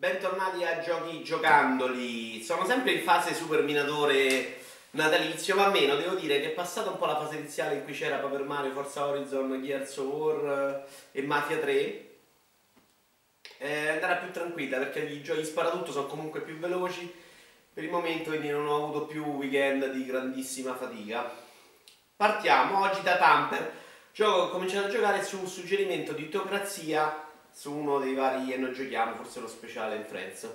Bentornati a Giochi Giocandoli. Sono sempre in fase super minatore natalizio, ma meno, devo dire che è passata un po' la fase iniziale in cui c'era Paper Mario, Forza Horizon, Gears of War e Mafia 3. Andare più tranquilla perché i giochi sparatutto sono comunque più veloci per il momento, quindi non ho avuto più weekend di grandissima fatica. Partiamo oggi da Thumper, gioco che ho cominciato a giocare su un suggerimento di Teocrazia, su uno dei vari e non giochiamo, forse lo speciale in Friends.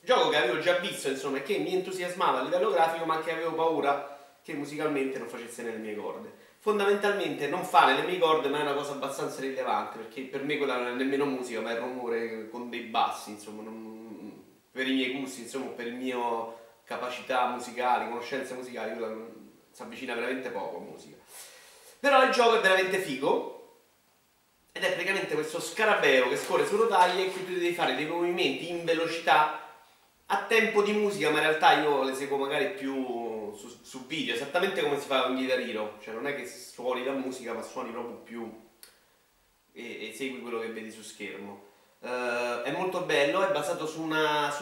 Gioco che avevo già visto, insomma, e che mi entusiasmava a livello grafico, ma che avevo paura che musicalmente non facesse nelle mie corde. Fondamentalmente non fa nelle mie corde, ma è una cosa abbastanza rilevante, perché per me quella non è nemmeno musica, ma è il rumore con dei bassi, insomma, non... per i miei gusti, insomma, per il mio capacità musicale, conoscenze musicali, quella non... si avvicina veramente poco a musica. Però il gioco è veramente figo. Ed è praticamente questo scarabeo che scorre su rotaie e qui tu devi fare dei movimenti in velocità a tempo di musica, ma in realtà io le seguo magari più su video, esattamente come si fa con Gitarino, cioè non è che suoni la musica, ma suoni proprio più e segui quello che vedi su schermo. È molto bello, è basato su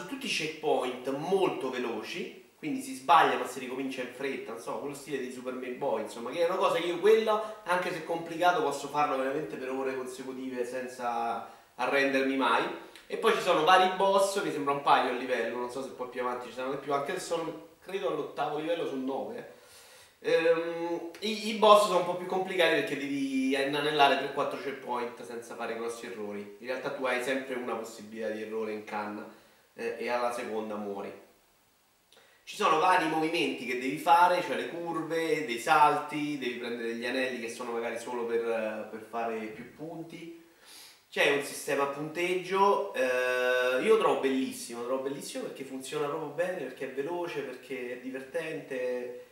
tutti i checkpoint molto veloci, quindi si sbaglia ma si ricomincia in fretta, non so, quello stile di Super Meat Boy, insomma, che è una cosa che io quello, anche se è complicato, posso farlo veramente per ore consecutive senza arrendermi mai. E poi ci sono vari boss, mi sembra un paio a livello, non so se poi più avanti ci saranno di più, anche se sono, credo, all'ottavo livello su 9. I boss sono un po' più complicati perché devi inanellare 3-4 checkpoint senza fare grossi errori. In realtà tu hai sempre una possibilità di errore in canna e alla seconda muori. Ci sono vari movimenti che devi fare, cioè le curve, dei salti, devi prendere degli anelli che sono magari solo per fare più punti. C'è un sistema a punteggio, io trovo bellissimo perché funziona proprio bene, perché è veloce, perché è divertente.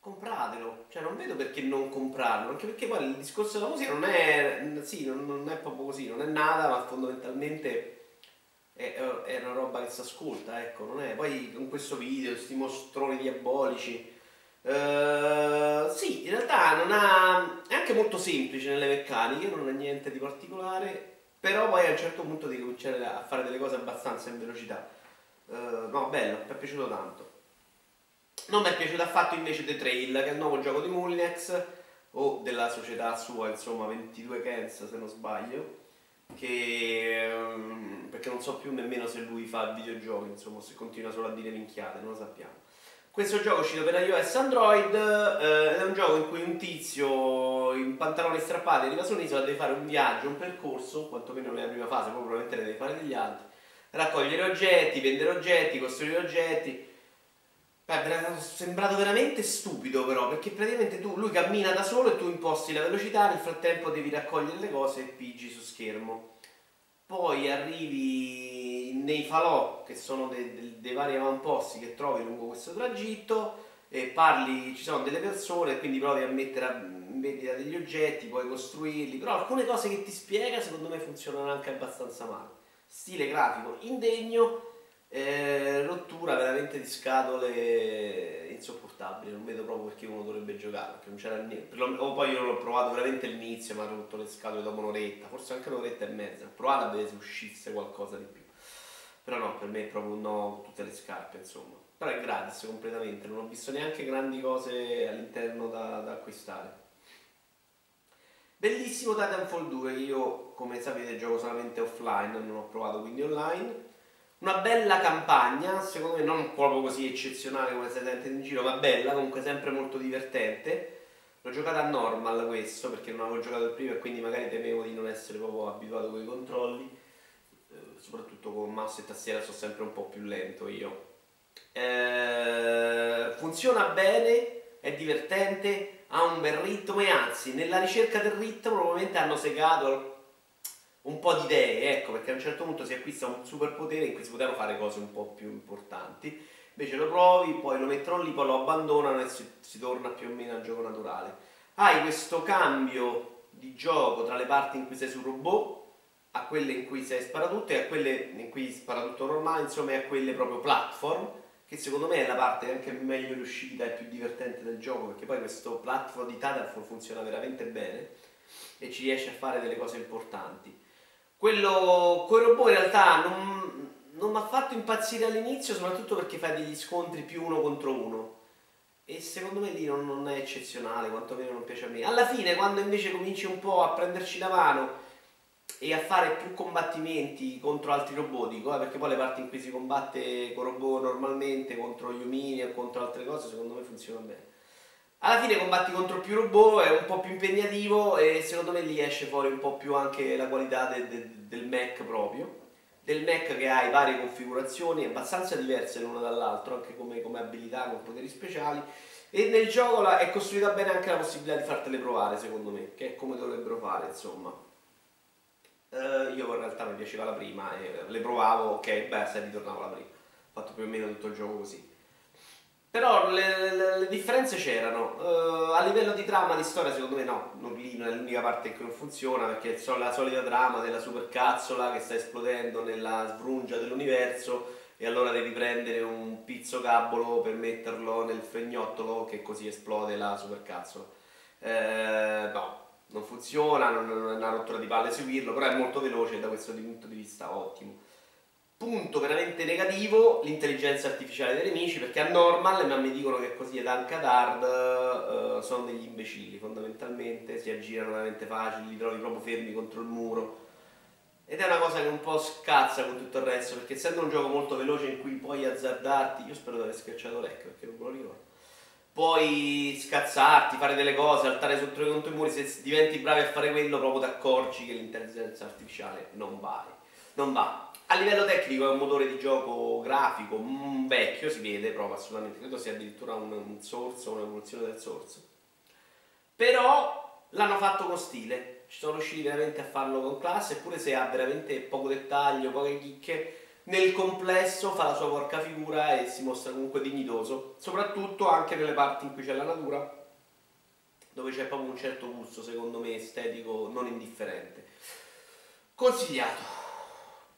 Compratelo, cioè non vedo perché non comprarlo, anche perché poi il discorso della musica non è, sì, non è proprio così, non è nada, ma fondamentalmente... è una roba che si ascolta, ecco, non è. Poi con questo video, questi mostroni diabolici, sì, in realtà non ha, è anche molto semplice nelle meccaniche, non ha niente di particolare, però poi a un certo punto devi cominciare a fare delle cose abbastanza in velocità. No, bello, mi è piaciuto tanto. Non mi è piaciuto affatto invece The Trail, che è il nuovo gioco di Mulinex o della società sua, insomma, 22 Cans se non sbaglio, che perché non so più nemmeno se lui fa videogiochi, insomma, se continua solo a dire minchiate, non lo sappiamo. Questo gioco è uscito per iOS e Android, è un gioco in cui un tizio in pantaloni strappati arriva su un'isola, deve fare un viaggio, un percorso, quantomeno nella prima fase, poi probabilmente ne deve fare degli altri, raccogliere oggetti, vendere oggetti, costruire oggetti. Beh, mi è sembrato veramente stupido però, perché praticamente lui cammina da solo e tu imposti la velocità, nel frattempo devi raccogliere le cose e pigi su schermo. Poi arrivi nei falò, che sono dei vari avamposti che trovi lungo questo tragitto, e parli, ci sono delle persone, quindi provi a mettere in vendita degli oggetti, puoi costruirli, però alcune cose che ti spiega secondo me funzionano anche abbastanza male. Stile grafico indegno, rottura veramente di scatole insopportabile, non vedo proprio perché uno dovrebbe giocare, perché non c'era niente. Poi io l'ho provato veramente all'inizio, ma ho rotto le scatole dopo un'oretta, forse anche un'oretta e mezza, ho provato a vedere se uscisse qualcosa di più, però no, per me è proprio un no con tutte le scarpe, insomma. Però è gratis completamente, non ho visto neanche grandi cose all'interno da acquistare. Bellissimo Titanfall 2, che io, come sapete, gioco solamente offline, non ho provato quindi online. Una bella campagna, secondo me non proprio così eccezionale come stai sentendo in giro, ma bella, comunque sempre molto divertente. L'ho giocata a normal questo, perché non avevo giocato il primo e quindi magari temevo di non essere proprio abituato con i controlli, soprattutto con mouse e tastiera sono sempre un po' più lento io. Funziona bene, è divertente, ha un bel ritmo e anzi, nella ricerca del ritmo probabilmente hanno segato un po' di idee, ecco, perché a un certo punto si acquista un superpotere in cui si potevano fare cose un po' più importanti, invece lo provi, poi lo mettono lì, poi lo abbandonano e si torna più o meno al gioco naturale. Hai questo cambio di gioco tra le parti in cui sei su robot, a quelle in cui sei sparatutto e a quelle in cui sparatutto normale, insomma, e a quelle proprio platform, che secondo me è la parte anche meglio riuscita e più divertente del gioco, perché poi questo platform di Titanfall funziona veramente bene e ci riesce a fare delle cose importanti. Quel robot in realtà non mi ha fatto impazzire all'inizio, soprattutto perché fa degli scontri più uno contro uno. E secondo me lì non è eccezionale, quantomeno non piace a me. Alla fine, quando invece cominci un po' a prenderci la mano e a fare più combattimenti contro altri robot, dico, perché poi le parti in cui si combatte con robot normalmente, contro gli omini o contro altre cose, secondo me funziona bene. Alla fine combatti contro più robot, è un po' più impegnativo e secondo me lì esce fuori un po' più anche la qualità del mech proprio. Del mech che hai varie configurazioni abbastanza diverse l'una dall'altra, anche come abilità, con poteri speciali. E nel gioco è costruita bene anche la possibilità di fartele provare, secondo me, che è come dovrebbero fare, insomma. Io in realtà mi piaceva la prima, le provavo, ok, beh, se ritornavo la prima. Ho fatto più o meno tutto il gioco così. Però le differenze c'erano, a livello di trama, di storia secondo me no, lì non è l'unica parte in cui non funziona, perché è la solita trama della supercazzola che sta esplodendo nella sbrungia dell'universo e allora devi prendere un pizzocabolo per metterlo nel fregnottolo che così esplode la supercazzola. No, non funziona, non è una rottura di palle seguirlo, però è molto veloce da questo punto di vista, ottimo. Punto veramente negativo, l'intelligenza artificiale dei nemici, perché a normal, ma mi dicono che così è anche ad hard, sono degli imbecilli fondamentalmente, si aggirano veramente facili, li trovi proprio fermi contro il muro, ed è una cosa che un po' scazza con tutto il resto, perché essendo un gioco molto veloce in cui puoi azzardarti, io spero di aver schiacciato rec perché non me lo ricordo, puoi scazzarti, fare delle cose, saltare sotto contro i muri, se diventi bravi a fare quello proprio ti accorgi che l'intelligenza artificiale non va. A livello tecnico è un motore di gioco grafico vecchio, si vede proprio assolutamente, credo sia addirittura un Source o un'evoluzione del Source, però l'hanno fatto con stile, ci sono riusciti veramente a farlo con classe, eppure se ha veramente poco dettaglio, poche chicche, nel complesso fa la sua porca figura e si mostra comunque dignitoso, soprattutto anche nelle parti in cui c'è la natura, dove c'è proprio un certo gusto, secondo me, estetico non indifferente. Consigliato.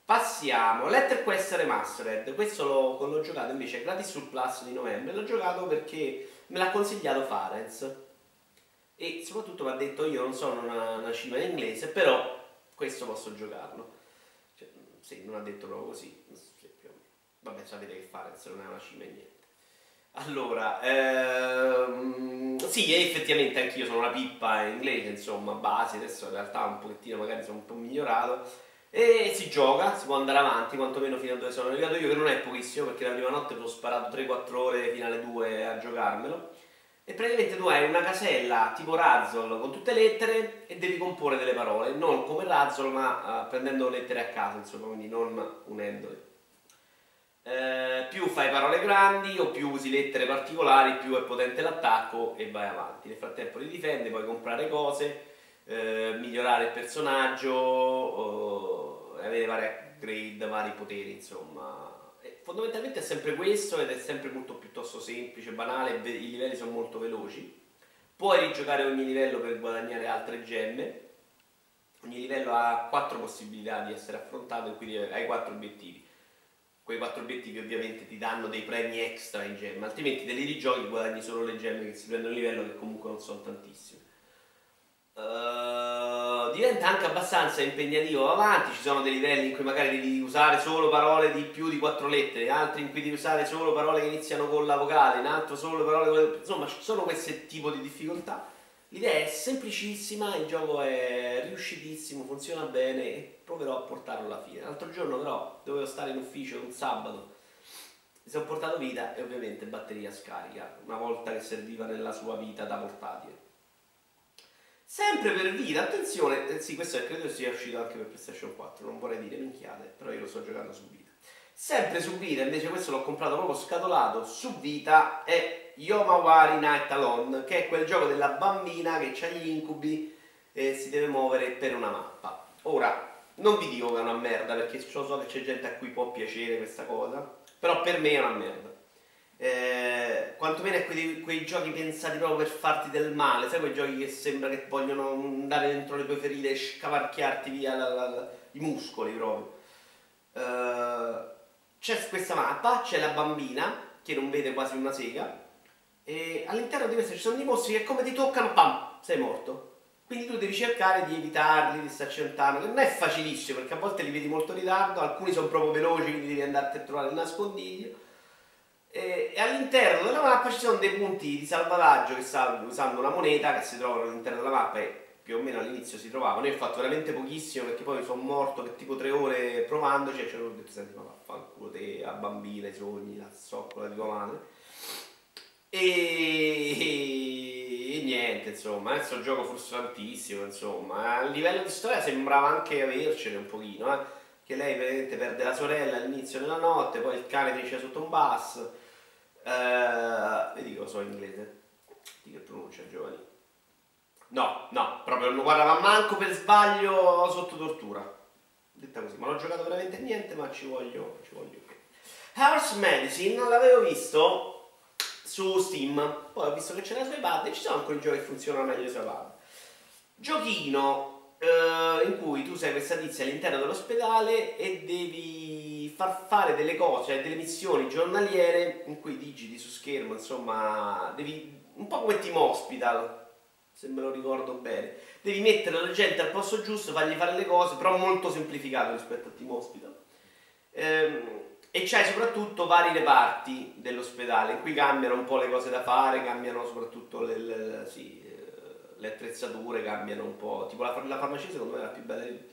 Passiamo, Letter Quest Remastered, questo l'ho giocato invece gratis sul Plus di novembre, l'ho giocato perché me l'ha consigliato Fares e soprattutto mi ha detto io non sono una cima in inglese, però questo posso giocarlo, cioè, sì, non ha detto proprio così, cioè, più o meno. Vabbè, sapete che Fares non è una cima in niente. Allora, sì, effettivamente anch'io sono una pippa in inglese, insomma, base, adesso in realtà un pochettino magari sono un po' migliorato. E si gioca, si può andare avanti, quantomeno fino a dove sono arrivato io, che non è pochissimo, perché la prima notte ho sparato 3-4 ore fino alle 2 a giocarmelo. E praticamente tu hai una casella tipo Razzle con tutte lettere e devi comporre delle parole, non come Razzle ma prendendo lettere a caso, insomma, quindi non unendole. Più fai parole grandi o più usi lettere particolari, più è potente l'attacco e vai avanti. Nel frattempo ti difendi, puoi comprare cose, migliorare il personaggio, avere vari upgrade, vari poteri, insomma. E fondamentalmente è sempre questo ed è sempre molto piuttosto semplice, banale, i livelli sono molto veloci. Puoi rigiocare ogni livello per guadagnare altre gemme. Ogni livello ha 4 possibilità di essere affrontato e quindi hai 4 obiettivi. Quei 4 obiettivi ovviamente ti danno dei premi extra in gemme, altrimenti te li rigiochi e guadagni solo le gemme che si prendono a livello, che comunque non sono tantissime. Diventa anche abbastanza impegnativo avanti, ci sono dei livelli in cui magari devi usare solo parole di più di 4 lettere, altri in cui devi usare solo parole che iniziano con la vocale, in altro solo parole con... insomma ci sono questo tipo di difficoltà. L'idea è semplicissima, il gioco è riuscitissimo, funziona bene e proverò a portarlo alla fine. L'altro giorno però dovevo stare in ufficio un sabato, mi sono portato vita e ovviamente batteria scarica, una volta che serviva nella sua vita da portatile. Sempre per vita, attenzione, sì, questo credo sia uscito anche per PlayStation 4, non vorrei dire minchiate, però io lo sto giocando su vita. Sempre su vita, invece questo l'ho comprato proprio scatolato su vita, è Yomawari: Night Alone, che è quel gioco della bambina che ha gli incubi e si deve muovere per una mappa. Ora, non vi dico che è una merda, perché so che c'è gente a cui può piacere questa cosa, però per me è una merda. Quantomeno è quei giochi pensati proprio per farti del male, sai quei giochi che sembra che vogliono andare dentro le tue ferite e scavarchiarti via i muscoli proprio. C'è questa mappa, c'è la bambina che non vede quasi una sega e all'interno di questa ci sono dei mostri che come ti toccano, pam, sei morto. Quindi tu devi cercare di evitarli, di starci lontano, che non è facilissimo perché a volte li vedi molto in ritardo, alcuni sono proprio veloci, quindi devi andarti a trovare il nascondiglio. E all'interno della mappa ci sono dei punti di salvataggio che usando una moneta che si trovano all'interno della mappa e più o meno all'inizio si trovavano. Io ho fatto veramente pochissimo perché poi sono morto per tipo 3 ore provandoci e ci hanno detto: senti, ma vaffanculo te, a bambina, i sogni, la zoccola di tua madre. E niente, insomma, adesso è un gioco frustrantissimo, insomma. A livello di storia sembrava anche avercene un pochino, che lei veramente perde la sorella all'inizio della notte, poi il cane finisce sotto un bus. Vedi che lo so in inglese, di che pronuncia, giovani? No, no, proprio non guardava manco per sbaglio sotto tortura. Detta così, ma l'ho giocato veramente niente, ma ci voglio. Heart's Medicine non l'avevo visto su Steam, poi ho visto che c'era su iPad e ci sono ancora i giochi che funzionano meglio su iPad. Giochino in cui tu sei questa tizia all'interno dell'ospedale e devi far fare delle cose, cioè delle missioni giornaliere in cui digiti su schermo, insomma, devi un po' come Team Hospital, se me lo ricordo bene, devi mettere la gente al posto giusto, fargli fare le cose, però molto semplificato rispetto a Team Hospital. E c'hai soprattutto vari reparti dell'ospedale in cui cambiano un po' le cose da fare, cambiano soprattutto le attrezzature, cambiano un po', tipo la farmacia secondo me è la più bella di tutti,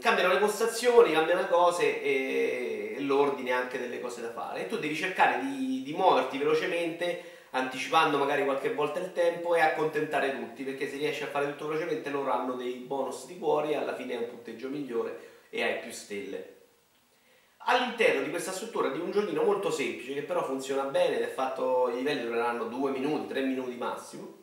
cambiano le postazioni, cambiano le cose e l'ordine anche delle cose da fare e tu devi cercare di muoverti velocemente anticipando magari qualche volta il tempo e accontentare tutti, perché se riesci a fare tutto velocemente loro hanno dei bonus di cuori e alla fine è un punteggio migliore e hai più stelle. All'interno di questa struttura di un giochino molto semplice che però funziona bene ed è fatto, i livelli dureranno 2 minuti, 3 minuti massimo.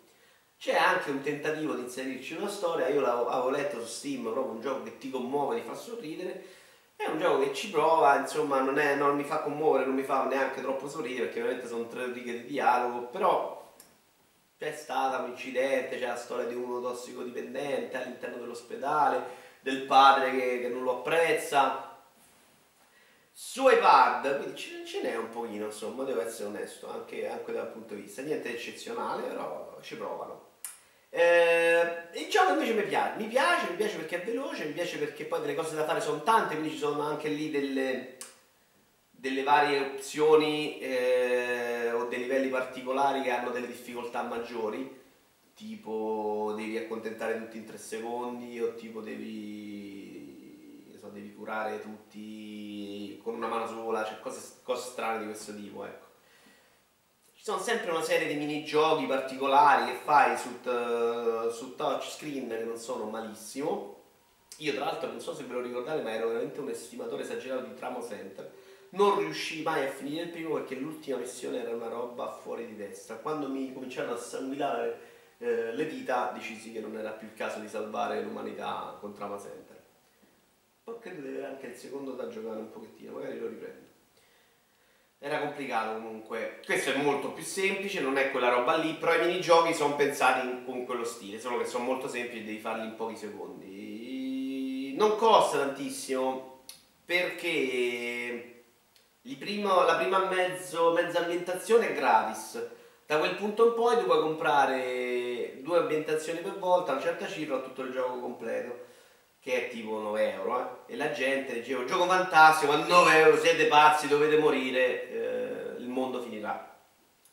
C'è anche un tentativo di inserirci una storia, io l'avevo letto su Steam, proprio un gioco che ti commuove, ti fa sorridere, è un gioco che ci prova, insomma non mi fa commuovere, non mi fa neanche troppo sorridere perché ovviamente sono 3 righe di dialogo, però c'è stato un incidente, c'è la storia di uno tossicodipendente all'interno dell'ospedale, del padre che non lo apprezza, su iPad, quindi ce n'è un pochino, insomma, devo essere onesto, anche dal punto di vista, niente eccezionale, però ci provano. Il gioco invece mi piace perché è veloce, mi piace perché poi delle cose da fare sono tante, quindi ci sono anche lì delle varie opzioni o dei livelli particolari che hanno delle difficoltà maggiori, tipo devi accontentare tutti in 3 secondi o tipo devi curare tutti con una mano sola, cioè cose strane di questo tipo, ecco. Ci sono sempre una serie di minigiochi particolari che fai su touchscreen che non sono malissimo. Io tra l'altro non so se ve lo ricordate, ma ero veramente un estimatore esagerato di Trauma Center. Non riuscii mai a finire il primo perché l'ultima missione era una roba fuori di testa. Quando mi cominciarono a sanguinare le dita decisi che non era più il caso di salvare l'umanità con Trauma Center. Poi credo di avere anche il secondo da giocare un pochettino, magari lo riprendo. Era complicato comunque, questo è molto più semplice, non è quella roba lì, però i minigiochi sono pensati con quello stile, solo che sono molto semplici e devi farli in pochi secondi. Non costa tantissimo perché la prima mezza ambientazione è gratis, da quel punto in poi tu puoi comprare 2 ambientazioni per volta, una certa cifra, tutto il gioco completo, che è tipo 9 euro, e la gente diceva: gioco fantastico, ma 9 euro, siete pazzi, dovete morire, il mondo finirà,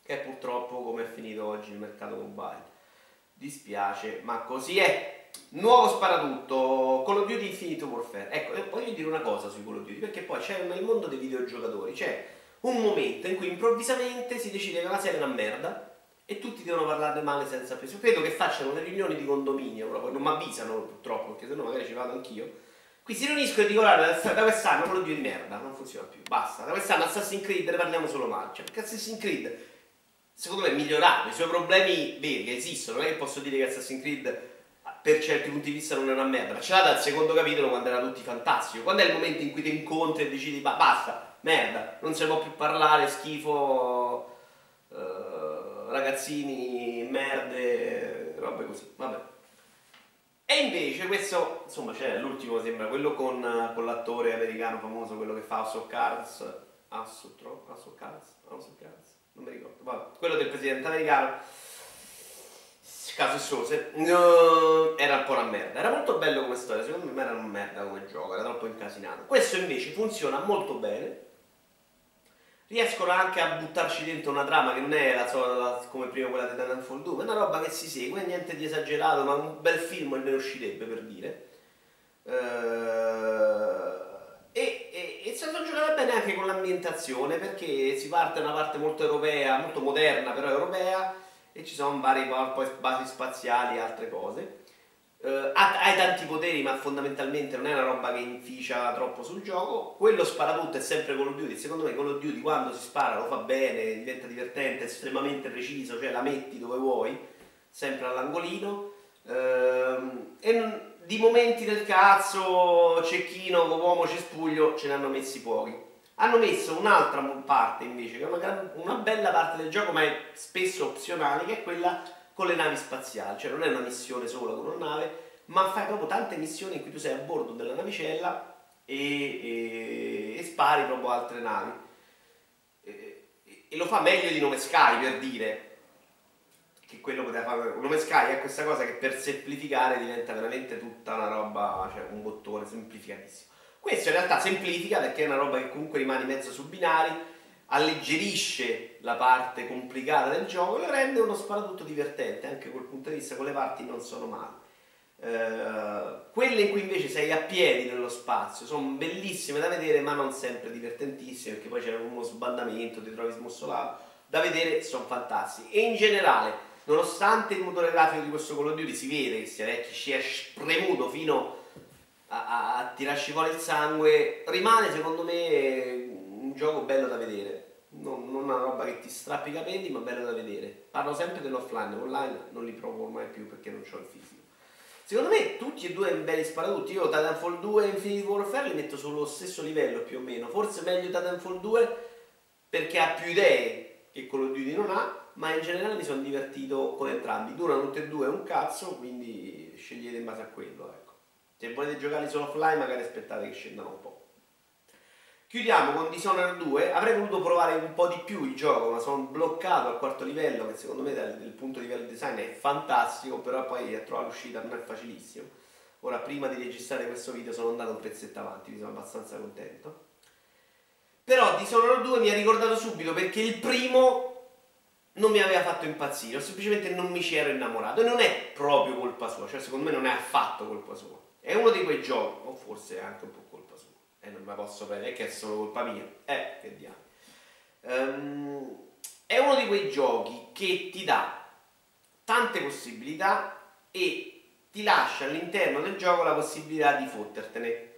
che è purtroppo come è finito oggi il mercato mobile, dispiace ma così è. Nuovo sparatutto, Call of Duty Infinite Warfare. Ecco, e voglio dire una cosa sui Call of Duty, perché poi c'è nel mondo dei videogiocatori c'è un momento in cui improvvisamente si decide che una serie è una merda e tutti devono parlarne male senza peso. Credo che facciano le riunioni di condominio proprio, non mi avvisano purtroppo perché sennò magari ci vado anch'io. Qui si riuniscono e dico: da quest'anno quello di merda, non funziona più, basta, da quest'anno Assassin's Creed ne parliamo solo male, cioè, perché Assassin's Creed secondo me è migliorato, i suoi problemi veri che esistono, non è che posso dire che Assassin's Creed per certi punti di vista non è una merda, ma ce l'ha dal secondo capitolo quando era tutti fantastico, quando è il momento in cui ti incontri e decidi ma basta, merda, non si può più parlare, schifo, ragazzini, merde, robe così, vabbè. E invece questo, insomma, c'è l'ultimo, sembra, quello con l'attore americano famoso, quello che fa House of Cards, non mi ricordo, vabbè, quello del presidente americano, Case Sose, no, era un po' una merda, era molto bello come storia, secondo me era una merda come gioco, era troppo incasinato. Questo invece funziona molto bene, riescono anche a buttarci dentro una trama che non è la sola come prima quella di Titanfall 2, ma è una roba che si segue, niente di esagerato, ma un bel film ne uscirebbe, per dire. E è stato giocato bene anche con l'ambientazione, perché si parte da una parte molto europea, molto moderna però europea, e ci sono vari basi spaziali e altre cose. Hai tanti poteri, ma fondamentalmente non è una roba che inficia troppo sul gioco. Quello sparatutto è sempre Call of Duty, secondo me Call of Duty quando si spara lo fa bene, diventa divertente, estremamente preciso, cioè la metti dove vuoi, sempre all'angolino, e di momenti del cazzo, cecchino, uomo, cespuglio, ce ne hanno messi pochi. Hanno messo un'altra parte invece, che è una bella parte del gioco, ma è spesso opzionale, che è quella con le navi spaziali. Cioè non è una missione sola con una nave, ma fai proprio tante missioni in cui tu sei a bordo della navicella e spari proprio altre navi. E lo fa meglio di No Man's Sky, per dire, che quello poteva fare. No Man's Sky è questa cosa che per semplificare diventa veramente tutta una roba, cioè un bottone semplificatissimo. Questo in realtà semplifica, perché è una roba che comunque rimane mezzo su binari, alleggerisce la parte complicata del gioco e lo rende uno sparatutto divertente, anche col punto di vista, quelle parti non sono male. Quelle in cui invece sei a piedi nello spazio sono bellissime da vedere, ma non sempre divertentissime, perché poi c'è uno sbandamento, ti trovi smossolato, da vedere sono fantastici. E in generale, nonostante il motore grafico di questo Call of Duty si vede che si è spremuto fino a tirarci fuori il sangue, rimane secondo me un gioco bello da vedere, non una roba che ti strappi i capelli, ma bello da vedere. Parlo sempre dell'offline, online non li provo ormai più perché non c'ho il fisico. Secondo me tutti e due belli sparatutti. Io Titanfall 2 e Infinite Warfare li metto sullo stesso livello più o meno, forse meglio Titanfall 2 perché ha più idee che Call of Duty non ha, ma in generale mi sono divertito con entrambi. Durano tutti e due un cazzo, quindi scegliete in base a quello, ecco. Se volete giocarli solo offline magari aspettate che scendano un po'. Chiudiamo con Dishonored 2. Avrei voluto provare un po' di più il gioco, ma sono bloccato al quarto livello, che secondo me dal punto di livello design è fantastico, però poi a trovare l'uscita non è facilissimo. Ora, prima di registrare questo video sono andato un pezzetto avanti, mi sono abbastanza contento. Però Dishonored 2 mi ha ricordato subito, perché il primo non mi aveva fatto impazzire, o semplicemente non mi ci ero innamorato, e non è proprio colpa sua, cioè secondo me non è affatto colpa sua. È uno di quei giochi, o forse è anche un po' colpa sua, e non me la posso prendere, è che è solo colpa mia, che diavolo. È uno di quei giochi che ti dà tante possibilità e ti lascia all'interno del gioco la possibilità di fottertene.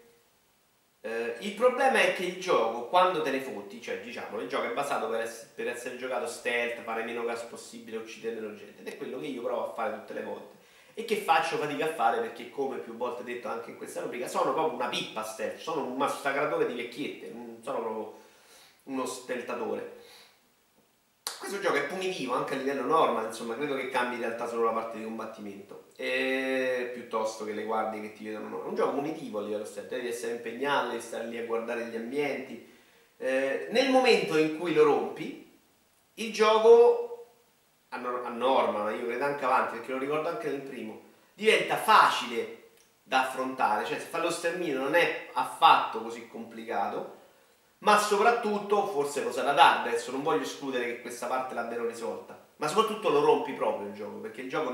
Il problema è che il gioco, quando te ne fotti, cioè diciamo, il gioco è basato per essere giocato stealth, fare meno gas possibile, uccidere meno gente, ed è quello che io provo a fare tutte le volte. E che faccio fatica a fare perché, come più volte detto anche in questa rubrica, sono proprio una pippa stealth, sono un massacratore di vecchiette, non sono proprio uno stealthatore. Questo gioco è punitivo anche a livello norma, insomma, credo che cambi in realtà solo la parte di combattimento, piuttosto che le guardie che ti vedono. È un gioco punitivo a livello stealth, devi essere impegnato, devi stare lì a guardare gli ambienti. Nel momento in cui lo rompi, il gioco a norma, ma io credo anche avanti, perché lo ricordo anche nel primo, diventa facile da affrontare, cioè se fa lo sterminio non è affatto così complicato, ma soprattutto, forse lo sarà tardi, adesso non voglio escludere che questa parte l'abbiano risolta, ma soprattutto lo rompi proprio il gioco, perché il gioco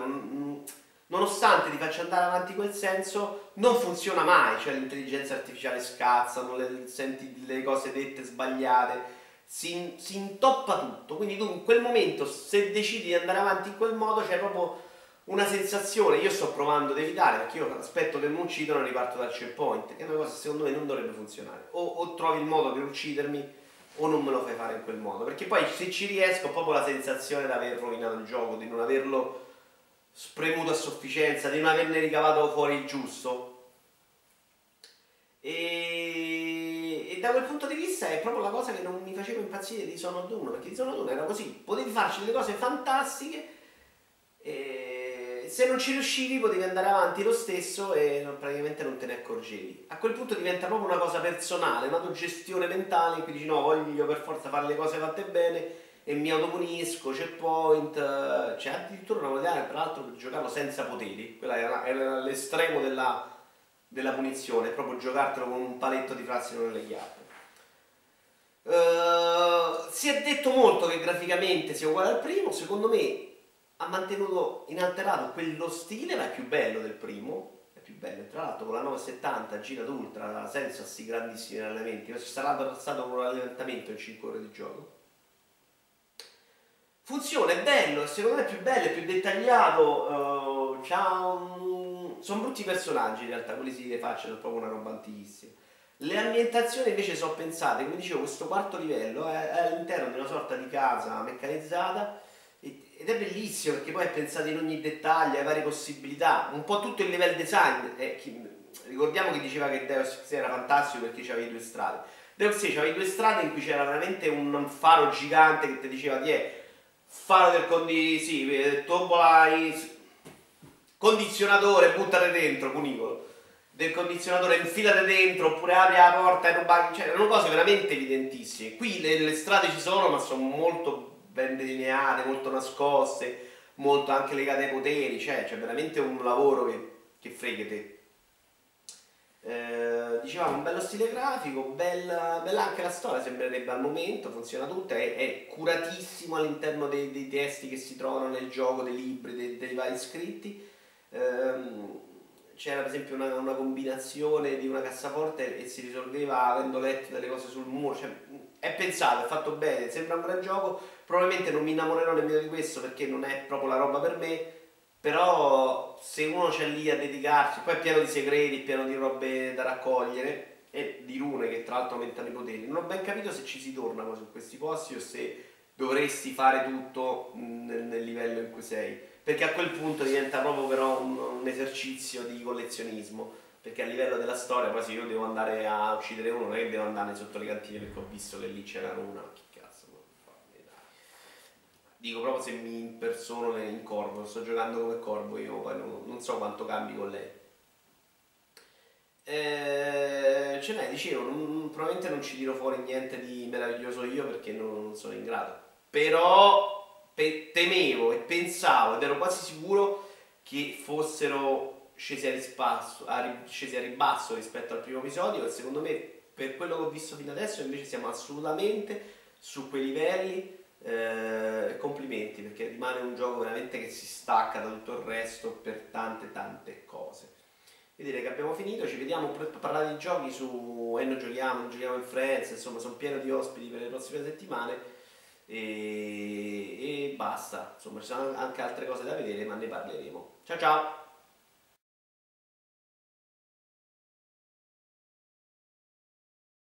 nonostante ti faccia andare avanti quel senso, non funziona mai, cioè l'intelligenza artificiale scazza, non le, senti le cose dette sbagliate, si intoppa tutto, quindi tu in quel momento, se decidi di andare avanti in quel modo, c'è proprio una sensazione. Io sto provando ad evitare, perché io aspetto che mi uccidano e riparto dal checkpoint, che è una cosa secondo me non dovrebbe funzionare, o trovi il modo per uccidermi o non me lo fai fare in quel modo, perché poi se ci riesco ho proprio la sensazione di aver rovinato il gioco, di non averlo spremuto a sufficienza, di non averne ricavato fuori il giusto. E da quel punto di vista è proprio la cosa che non mi faceva impazzire di Dishonored 1, perché Dishonored 1 era così, potevi farci delle cose fantastiche e se non ci riuscivi potevi andare avanti lo stesso e praticamente non te ne accorgevi. A quel punto diventa proprio una cosa personale, una gestione mentale in cui dici no, voglio per forza fare le cose fatte bene e mi autopunisco, c'è point, c'è addirittura una modalità tra l'altro per giocarlo senza poteri, quella era l'estremo della punizione, proprio giocartelo con un paletto di frazioni nelle chiappe. Si è detto molto che graficamente sia uguale al primo, secondo me ha mantenuto inalterato quello stile, ma è più bello del primo, è più bello, tra l'altro con la 970 gira d'ultra senza questi grandissimi allenamenti, ma ci sarà stato un allenamento in 5 ore di gioco. Funziona, è bello, secondo me è più bello, è più dettagliato, sono brutti personaggi in realtà, quelli si rifacciano, sono proprio una roba antichissima. Le ambientazioni invece sono pensate, come dicevo, questo quarto livello è all'interno di una sorta di casa meccanizzata ed è bellissimo perché poi è pensato in ogni dettaglio, hai varie possibilità, un po' tutto il level design. Ricordiamo che diceva che Deus Ex era fantastico perché c'avevi due strade. Deus Ex c'avevi due strade in cui c'era veramente un faro gigante che ti diceva di faro del condizionatore, buttare dentro, cunicolo del condizionatore, infilate dentro, oppure apri la porta e rubavi, cioè erano cose veramente evidentissime. Qui le strade ci sono, ma sono molto ben delineate, molto nascoste, molto anche legate ai poteri, cioè c'è veramente un lavoro che frega te. Dicevamo, un bello stile grafico, bella anche la storia, sembrerebbe al momento, funziona tutta, è curatissimo all'interno dei testi che si trovano nel gioco, dei libri, dei vari scritti. C'era per esempio una combinazione di una cassaforte e si risolveva avendo letto delle cose sul muro, cioè, è pensato, è fatto bene, sembra un gran gioco, probabilmente non mi innamorerò nemmeno di questo perché non è proprio la roba per me, però se uno c'è lì a dedicarsi, poi è pieno di segreti, pieno di robe da raccogliere e di rune che tra l'altro aumentano i poteri, non ho ben capito se ci si torna su questi posti o se dovresti fare tutto nel livello in cui sei, perché a quel punto diventa proprio però un esercizio di collezionismo, perché a livello della storia poi se io devo andare a uccidere uno non è che devo andare sotto le cantine perché ho visto che lì c'era una, ma che cazzo, dico proprio se mi impersono in corvo, sto giocando come corvo io, poi non so quanto cambi con lei. Ce n'è, dicevo, probabilmente non ci tiro fuori niente di meraviglioso io perché non sono in grado, però temevo e pensavo ed ero quasi sicuro che fossero scesi a ribasso rispetto al primo episodio, e secondo me per quello che ho visto fino adesso invece siamo assolutamente su quei livelli, complimenti perché rimane un gioco veramente che si stacca da tutto il resto per tante cose. Io direi che abbiamo finito, ci vediamo per parlare di giochi su non giochiamo in Friends, insomma sono pieno di ospiti per le prossime settimane. E basta, insomma ci sono anche altre cose da vedere ma ne parleremo. Ciao ciao!